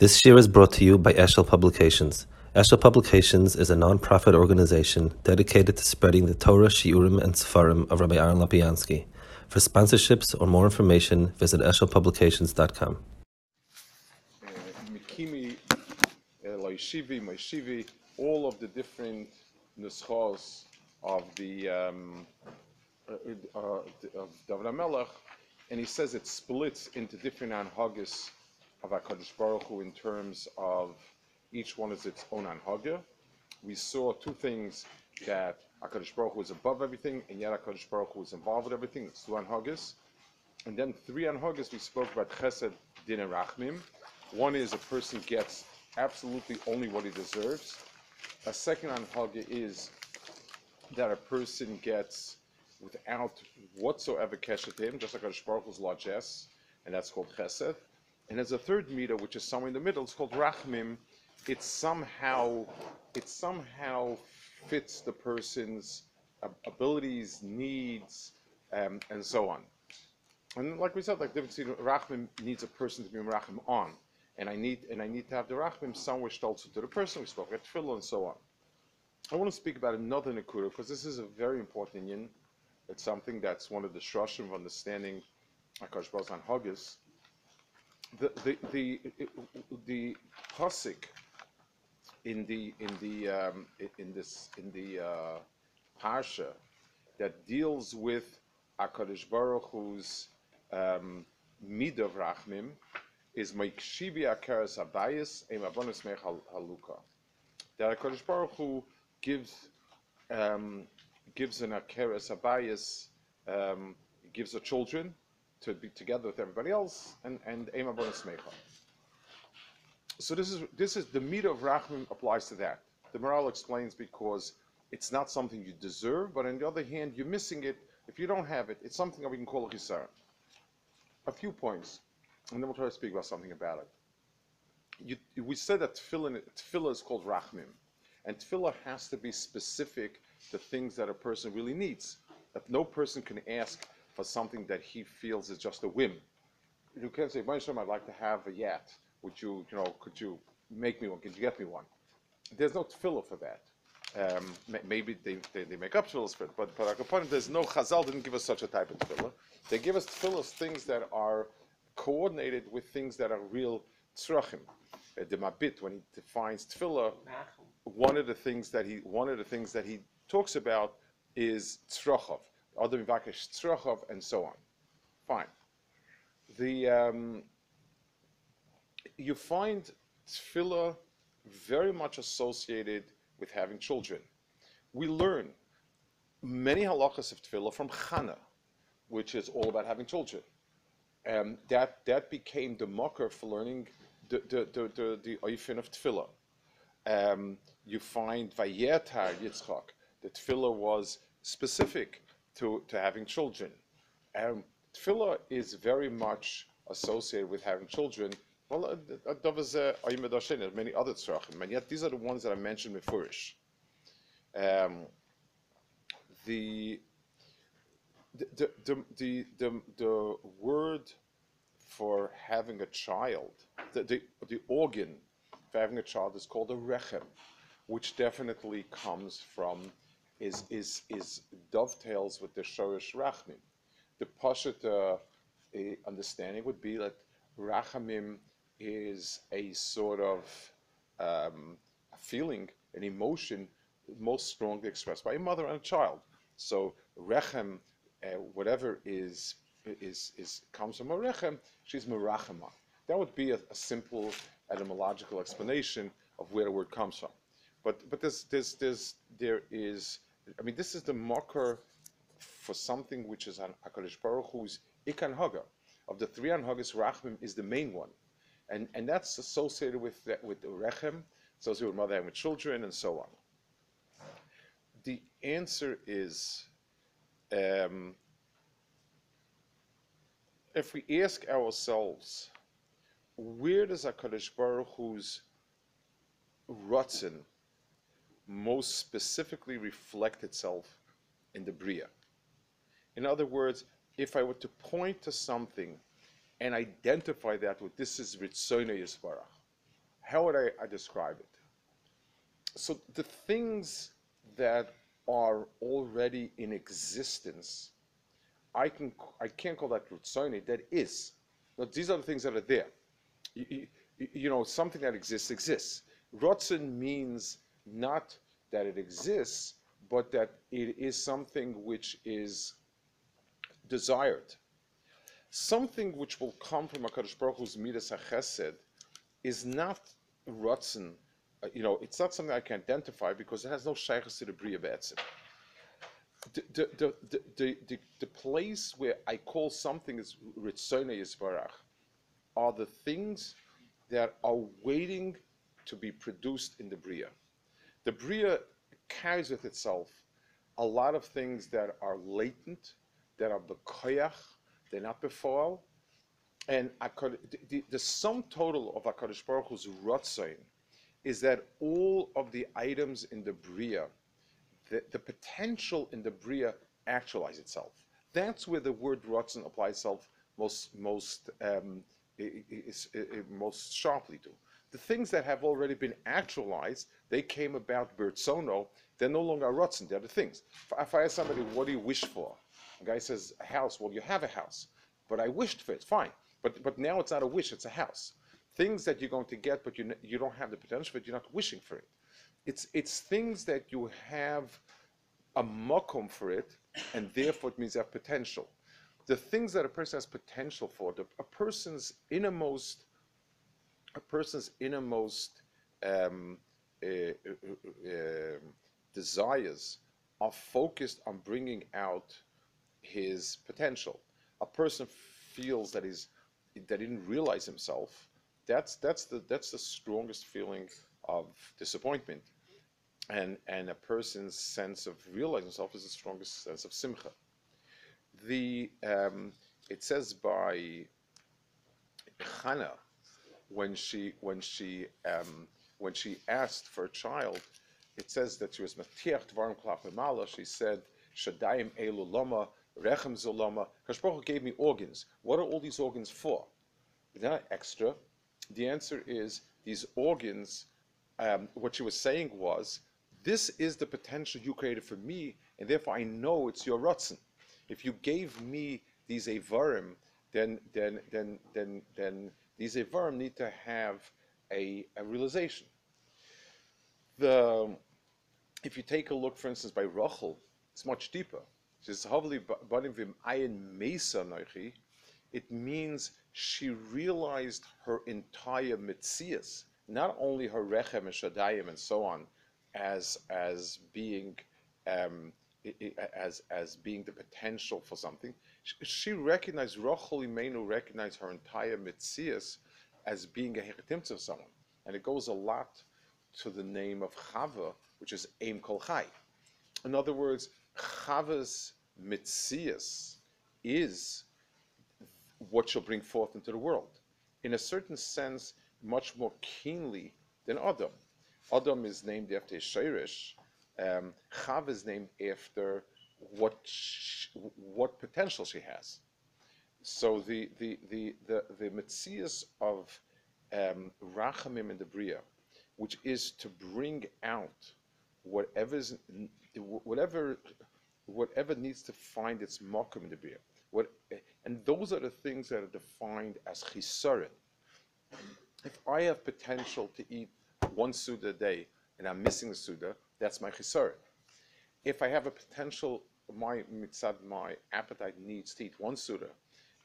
This year is brought to you by Eshel Publications. Eshel Publications is a non-profit organization dedicated to spreading the Torah, Shiurim, and Sefarim of Rabbi Aaron Lapiansky. For sponsorships or more information, visit eshelpublications.com. Mikimi, Laishivi, Maishivi, all of the different nuschos of the of David HaMelech, and he says it splits into different anhagas of HaKadosh Baruch Hu in terms of each one is its own anhaga. We saw two things, that HaKadosh Baruch Hu is above everything, and yet HaKadosh Baruch Hu is involved with everything. It's two anhagas. And then three anhagas we spoke about, Chesed, Din, and Rachmim. One is a person gets absolutely only what he deserves. A second anhaga is that a person gets without whatsoever keshetim, just like HaKadosh Baruch Hu's largesse, and that's called Chesed. And there's a third meter, which is somewhere in the middle. It's called Rachmim. It somehow fits the person's abilities, needs, and so on. And like we said, like different Rachmim needs a person to be Rachim on, and I need to have the Rachmim somewhere staltzed to the person. We spoke at Tefillah and so on. I want to speak about another Nakuda, because this is a very important yin. It's something that's one of the shroshim of understanding HaKadosh Baruch Hu Haggis. The pasuk in this parsha that deals with HaKadosh Baruch Hu's mid of Rachmim is Meikshivi Akaras Habayis Emabonis Mech Haluka. That HaKadosh Baruch Hu gives an Akaras Habayis, gives the children to be together with everybody else, and Eima Bonas Mecha. So this is the midah of Rachmim applies to that. The moral explains, because it's not something you deserve, but on the other hand, you're missing it. If you don't have it, it's something that we can call a chisar. A few points, and then we'll try to speak about something about it. We said that tefillah is called Rachmim, and tefillah has to be specific to things that a person really needs. That no person can ask for something that he feels is just a whim. You can't say, Moshe, I'd like to have a yacht. Would you, could you make me one? Could you get me one? There's no tefillah for that. Maybe they make up tefillahs for it, but there's no, Chazal didn't give us such a type of tefillah. They give us tefillahs, things that are coordinated with things that are real tzrachim. The Mabit, when he defines tefillah, one of the things that he talks about is tzrachov. Other Mivakesh Tzrochov, and so on. Fine. You find tefillah very much associated with having children. We learn many halachas of tefillah from Chana, which is all about having children. That became the mocker for learning the oifin of tefillah. You find Vayetar Yitzchak. The tefillah was specific to having children. Tefillah is very much associated with having children. Well, there was many other tzrachim, and yet these are the ones that I mentioned before. The word for having a child, the organ for having a child is called a rechem, which definitely comes from is dovetails with the Shoresh Rachmim. The Pashat understanding would be that Rachamim is a sort of a feeling, an emotion most strongly expressed by a mother and a child. So Rechem, whatever is comes from a Rechem, she's Merachema. That would be a simple etymological explanation of where the word comes from. But there is. I mean, this is the marker for something which is an HaKadosh Baruch Hu's ikan haga. Of the three anhagas, Rachmim is the main one, and that's associated with the Rechem, associated with mother and with children, and so on. The answer is, if we ask ourselves, where does HaKadosh Baruch Hu's Ratzin most specifically reflect itself in the Bria? In other words, if I were to point to something and identify that with, this is Ritzonei Yisbarach, how would I describe it? So the things that are already in existence, I can't call that rutzoni. That is. But these are the things that are there. You know, something that exists exists. Rotzen means not that it exists, but that it is something which is desired. Something which will come from HaKadosh Baruch Hu's Midas HaChesed is not rotzen. You know, it's not something I can identify because it has no shaykhs to the Bria B'etzim. The place where I call something is Ritzonei Yisbarach are the things that are waiting to be produced in the Bria. The Bria carries with itself a lot of things that are latent, that are b'koyach, they're not befall, and the sum total of HaKadosh Baruch Hu's Ratzain is that all of the items in the Bria, the potential in the Bria actualize itself. That's where the word Ratzon applies itself most sharply to. The things that have already been actualized, they came about bertsono, they're no longer Ratzon, they're the things. If I ask somebody, what do you wish for? A guy says, a house. Well, you have a house, but I wished for it, fine. But now it's not a wish, it's a house. Things that you're going to get, but you don't have the potential for it, you're not wishing for it. It's things that you have a mokum for it, and therefore it means they have potential. The things that a person has potential for, a person's innermost desires are focused on bringing out his potential. A person feels that that he didn't realize himself. That's the strongest feeling of disappointment, and a person's sense of realizing himself is the strongest sense of simcha. It says by Hannah when she asked for a child, it says that she was matiach dvarim klach b'mala. She said shadayim elu lama rechem zolama. HaKadosh Baruch Hu gave me organs. What are all these organs for? They're not extra. The answer is these organs. What she was saying was, this is the potential you created for me, and therefore I know it's your rotzen. If you gave me these avarim, then these avarim need to have a realization. If you take a look, for instance, by Rachel, it's much deeper. She says, "Havli banim vim ayin meisa noichi." It means she realized her entire metzias. Not only her rechem and shadayim and so on, as being the potential for something, she recognized Rochel Imenu recognized her entire mitzias as being a hechitimtz of someone, and it goes a lot to the name of Chava, which is Eim Kol Chai. In other words, Chava's mitzias is what she'll bring forth into the world. In a certain sense, much more keenly than Adam. Adam is named after his shirish. Chav is named after what potential she has. So the metzias of Rachamim and the Bria, which is to bring out whatever needs to find its makom in the Bria. And those are the things that are defined as chisaron. If I have potential to eat one suda a day and I'm missing a suda, that's my chisaron. If I have a potential, my appetite needs to eat one suda,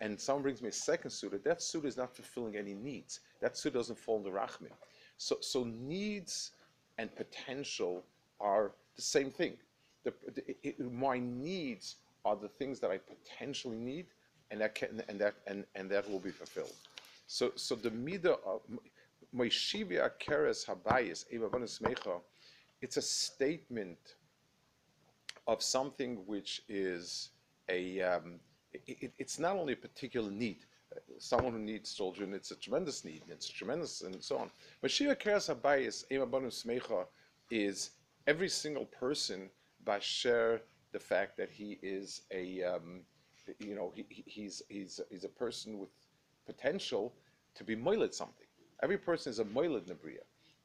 and someone brings me a second suda, that suda is not fulfilling any needs. That suda doesn't fall in the rachmim. So needs and potential are the same thing. My needs are the things that I potentially need, and that will be fulfilled. So the midah of Moishivi Akeres Habayis Eivavanus Mecha, it's a statement of something which is it's not only a particular need. Someone who needs children, it's a tremendous need, and it's a tremendous, and so on. Moishivi Akeres Habayis Eivavanus Mecha is every single person basher the fact that he is he's a person with potential to be moiled something. Every person is a moilid nebriya,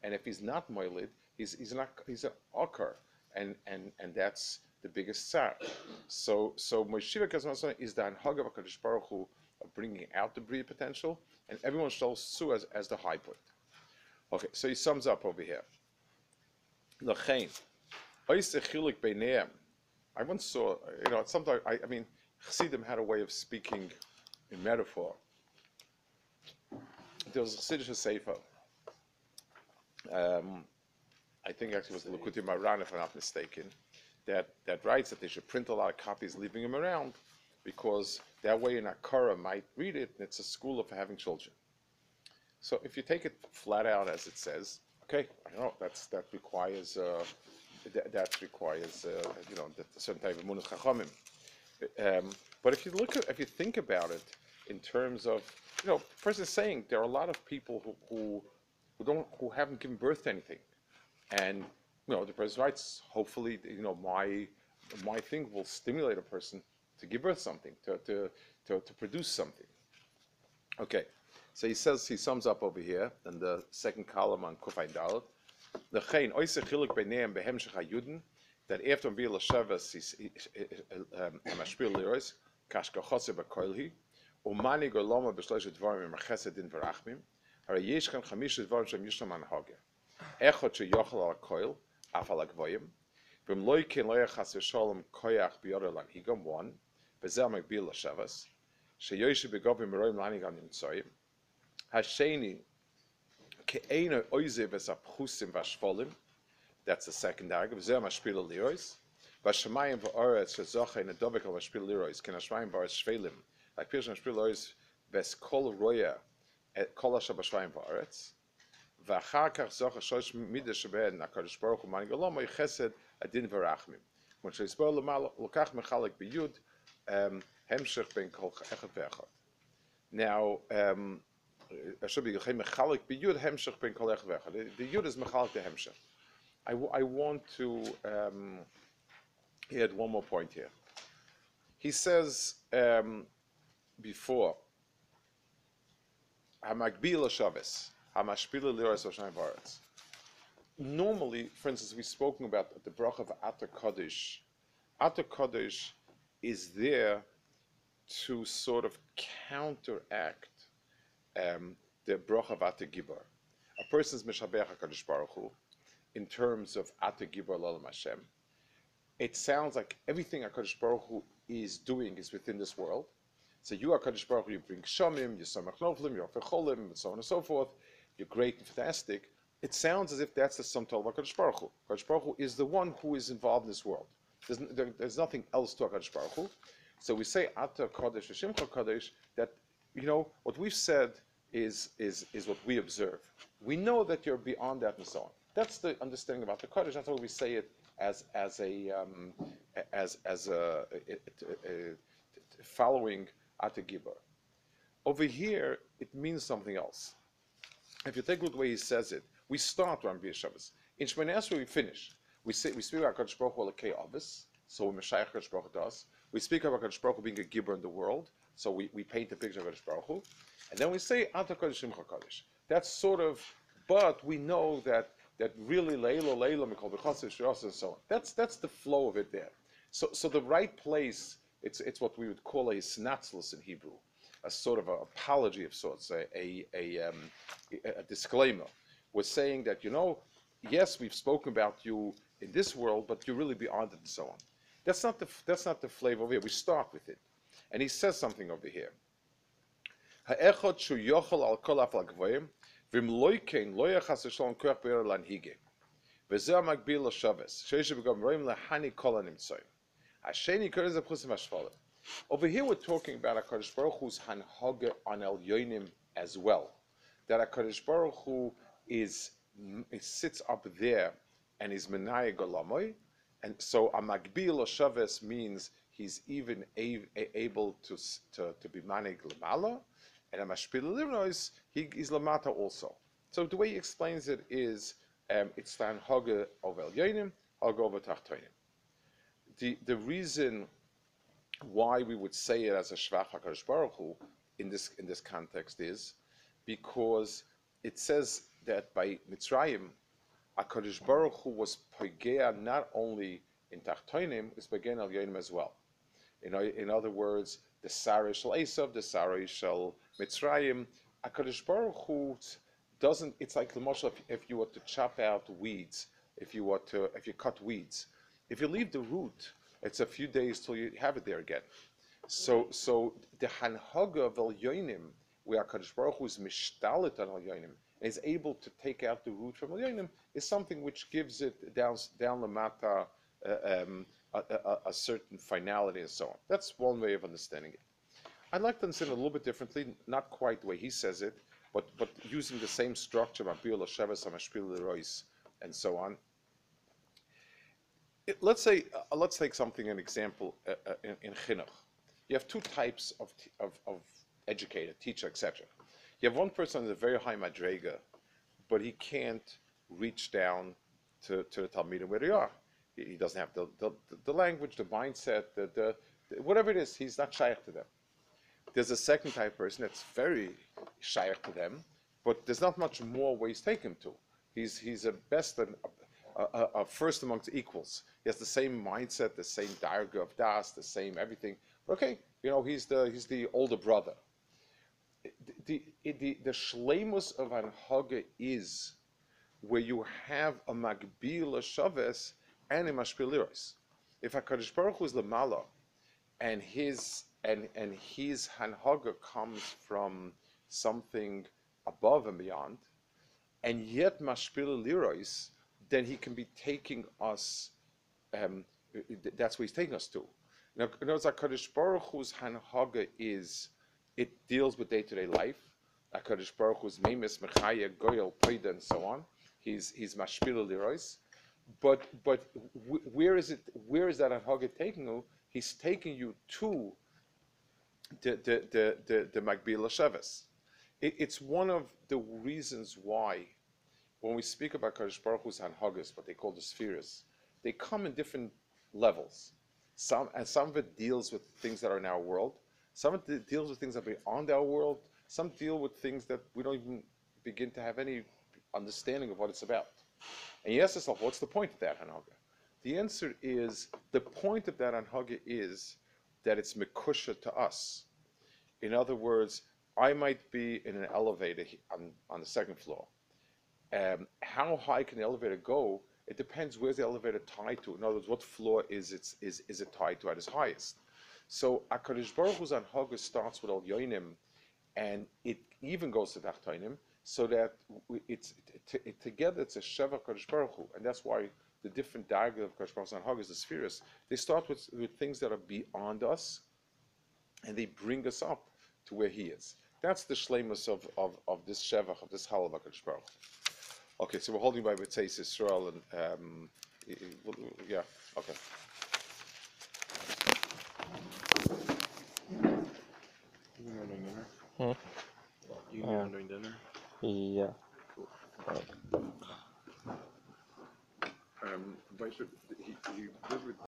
and if he's not moilid, he's an akar, and that's the biggest tsar. So Moshiva Kazman is the anhag of HaKadosh Baruch Hu of bringing out the bria potential, and everyone shows Tzu as the high point. Okay, so he sums up over here. I once saw, you know, sometimes I mean, Chassidim had a way of speaking in metaphor. There was a Chassidish Sefer. I think actually it was Likutei Moharan, if I'm not mistaken, that writes that they should print a lot of copies, leaving them around, because that way an Akara might read it, and it's a school of having children. So if you take it flat out as it says, okay, I don't know, that requires you know, a certain type of munus chachamim. But if you think about it in terms of, you know, the person is saying there are a lot of people who haven't given birth to anything, and you know the person writes, hopefully, you know, my thing will stimulate a person to give birth something, to produce something. Okay. So he sums up over here in the second column on Kufayin Dalet. That after Bila Shavas Mashpil Kashka Choseba Koilhi, Umani Goloma Beshlosh Dvarim Machesedin Varachmim, Harayeshkan Chamish Dvarim Shem Yishnaman Hoge, Echo to Yochal Koil, Afalakvoyim, Bim Loikin Loyachas Shalom Koyach Biorelan Higam 1, Bezelmak Bila Shavas. That's the second diagram. Now, I should be mechalik biyud hemshich ben kol echad ve'echad. The yud is mechalik the hemshich. I want to add one more point here. He says before hamakbil shaves hamashpil liras v'shnayim v'aretz. Normally, for instance, we've spoken about the bracha of Atar Kodesh. Atar Kodesh is there to sort of counteract the bracha of Atar Gibor. A person's Meshabeach HaKadosh Baruch Hu in terms of Atar Gibor L'Olam Hashem. It sounds like everything HaKadosh Baruch Hu is doing is within this world. So you HaKadosh Baruch Hu, you bring Shomim, you Samach Noflim, you Ofer Cholim, and so on and so forth. You're great and fantastic. It sounds as if that's the sum total of HaKadosh Baruch Hu. HaKadosh Baruch Hu is the one who is involved in this world. There's nothing else to HaKadosh Baruch Hu. So we say Atar Kodesh V'Shimcha Kodesh, that, you know, what we've said is what we observe. We know that you're beyond that and so on. That's the understanding of Atar Kodesh. That's why we say it as following Atar Gibor. Over here, it means something else. If you take a look at the way he says it, we start on B'Yis Shabbos. In Shemoneh Esrei we finish. We speak about HaKadosh Baruch Hu Elokei Avos, so we Meshayach HaKadosh Baruch Hu to us. We speak about HaKadosh Baruch Hu being a giver in the world, so we paint the picture of HaKadosh Baruch Hu. And then we say, Atar Kodesh V'Shimcha Kodesh. That's sort of, but we know that really, Leilo, Leilo, Mikol B'Choseh, Shiroseh, and so on. That's the flow of it there. So the right place, it's what we would call a snatzlus in Hebrew, a sort of an apology of sorts, a disclaimer. We're saying that, you know, yes, we've spoken about you in this world, but you really beyond it and so on. That's not the flavor over here. We start with it. And he says something over here. Over here we're talking about HaKadosh Baruch Hu's Hanhaga on El Yonim as well. That HaKadosh Baruch Hu sits up there and is Menayeh Golamoy, and so Amagbil Oshaves means he's even able to be Maneg Lamala, and Amashpil Limnois, he is Lamata also. So the way he explains it is, it's Tan Hoge of El Yonim, Hoge of Tachtonim. The reason why we would say it as a Shvach HaKadosh Baruch Hu in this context is because it says that by Mitzrayim, HaKadosh Baruch Hu was Pogea not only in Tachtonim, it's Pogea in Alyonim as well. In other words, the Sarah Shel Esav, the Sarah Shel Mitzrayim, HaKadosh Baruch Hu doesn't, it's like the Moshe, if you were to chop out weeds, if you cut weeds, if you leave the root, it's a few days till you have it there again. So the Hanhaga of Elyonim, where HaKadosh Baruch Hu is mishtalit on Elyonim, is able to take out the root from Elyonim, is something which gives it down the mata a certain finality and so on. That's one way of understanding it. I'd like to understand it a little bit differently, not quite the way he says it, but using the same structure, Mapil Hashavas, Hamashpil Lerois, and so on. Let's take something, an example in Chinuch. You have two types of educator, teacher, etc. You have one person in a very high madrega, but he can't reach down to the Talmidim where they are. He doesn't have the language, the mindset, the whatever it is, he's not shaykh to them. There's a second type of person that's very shaykh to them, but there's not much more ways to take him to. He's a best and a first amongst equals. He has the same mindset, the same diarga of das, the same everything. Okay, you know, he's the older brother. The shleimus of Hanhaga is where you have a Magbil Hashavas and a Mashpil Lerois. If HaKadosh Baruch Hu is Lamala and his Hanhaga comes from something above and beyond, and yet Mashpil Lerois, then he can be taking us, that's where he's taking us to. Now, in other words, HaKadosh Baruch Hu's Hanhaga is, it deals with day-to-day life. HaKadosh Baruch Hu's Meimis, Mechaya, Goyal, Poida, and so on. He's Mashpil Lerois. But where is it? Where is that Hanhaga taking you? He's taking you to the Magbil Hashavas. It's one of the reasons why, when we speak about HaKadosh Baruch Hu's Hanhagas, what they call the spheres, they come in different levels. Some of it deals with things that are in our world. Some of it deals with things that are beyond our world. Some deal with things that we don't even begin to have any understanding of what it's about. And you ask yourself, what's the point of that Hanhaga? The answer is, the point of that Hanhaga is that it's mekusha to us. In other words, I might be in an elevator on the second floor. How high can the elevator go? It depends where's the elevator tied to. In other words, what floor is it tied to at its highest? So HaKadosh Baruch Hu's Hanhaga starts with Elyonim, and it even goes to Tachtonim, so that together it's a Sheva HaKadosh Baruch Hu, and that's why the different diagrams of HaKadosh Baruch Hu's Hanhaga is the spheres. They start with things that are beyond us, and they bring us up to where He is. That's the shleimus of this Shevach, of this Hal of HaKadosh Baruch Hu. Okay, so we're holding by B'tzeis Yisrael, and yeah, okay. You ordering dinner? Hmm? You ordering dinner? Yeah. Cool. But he did with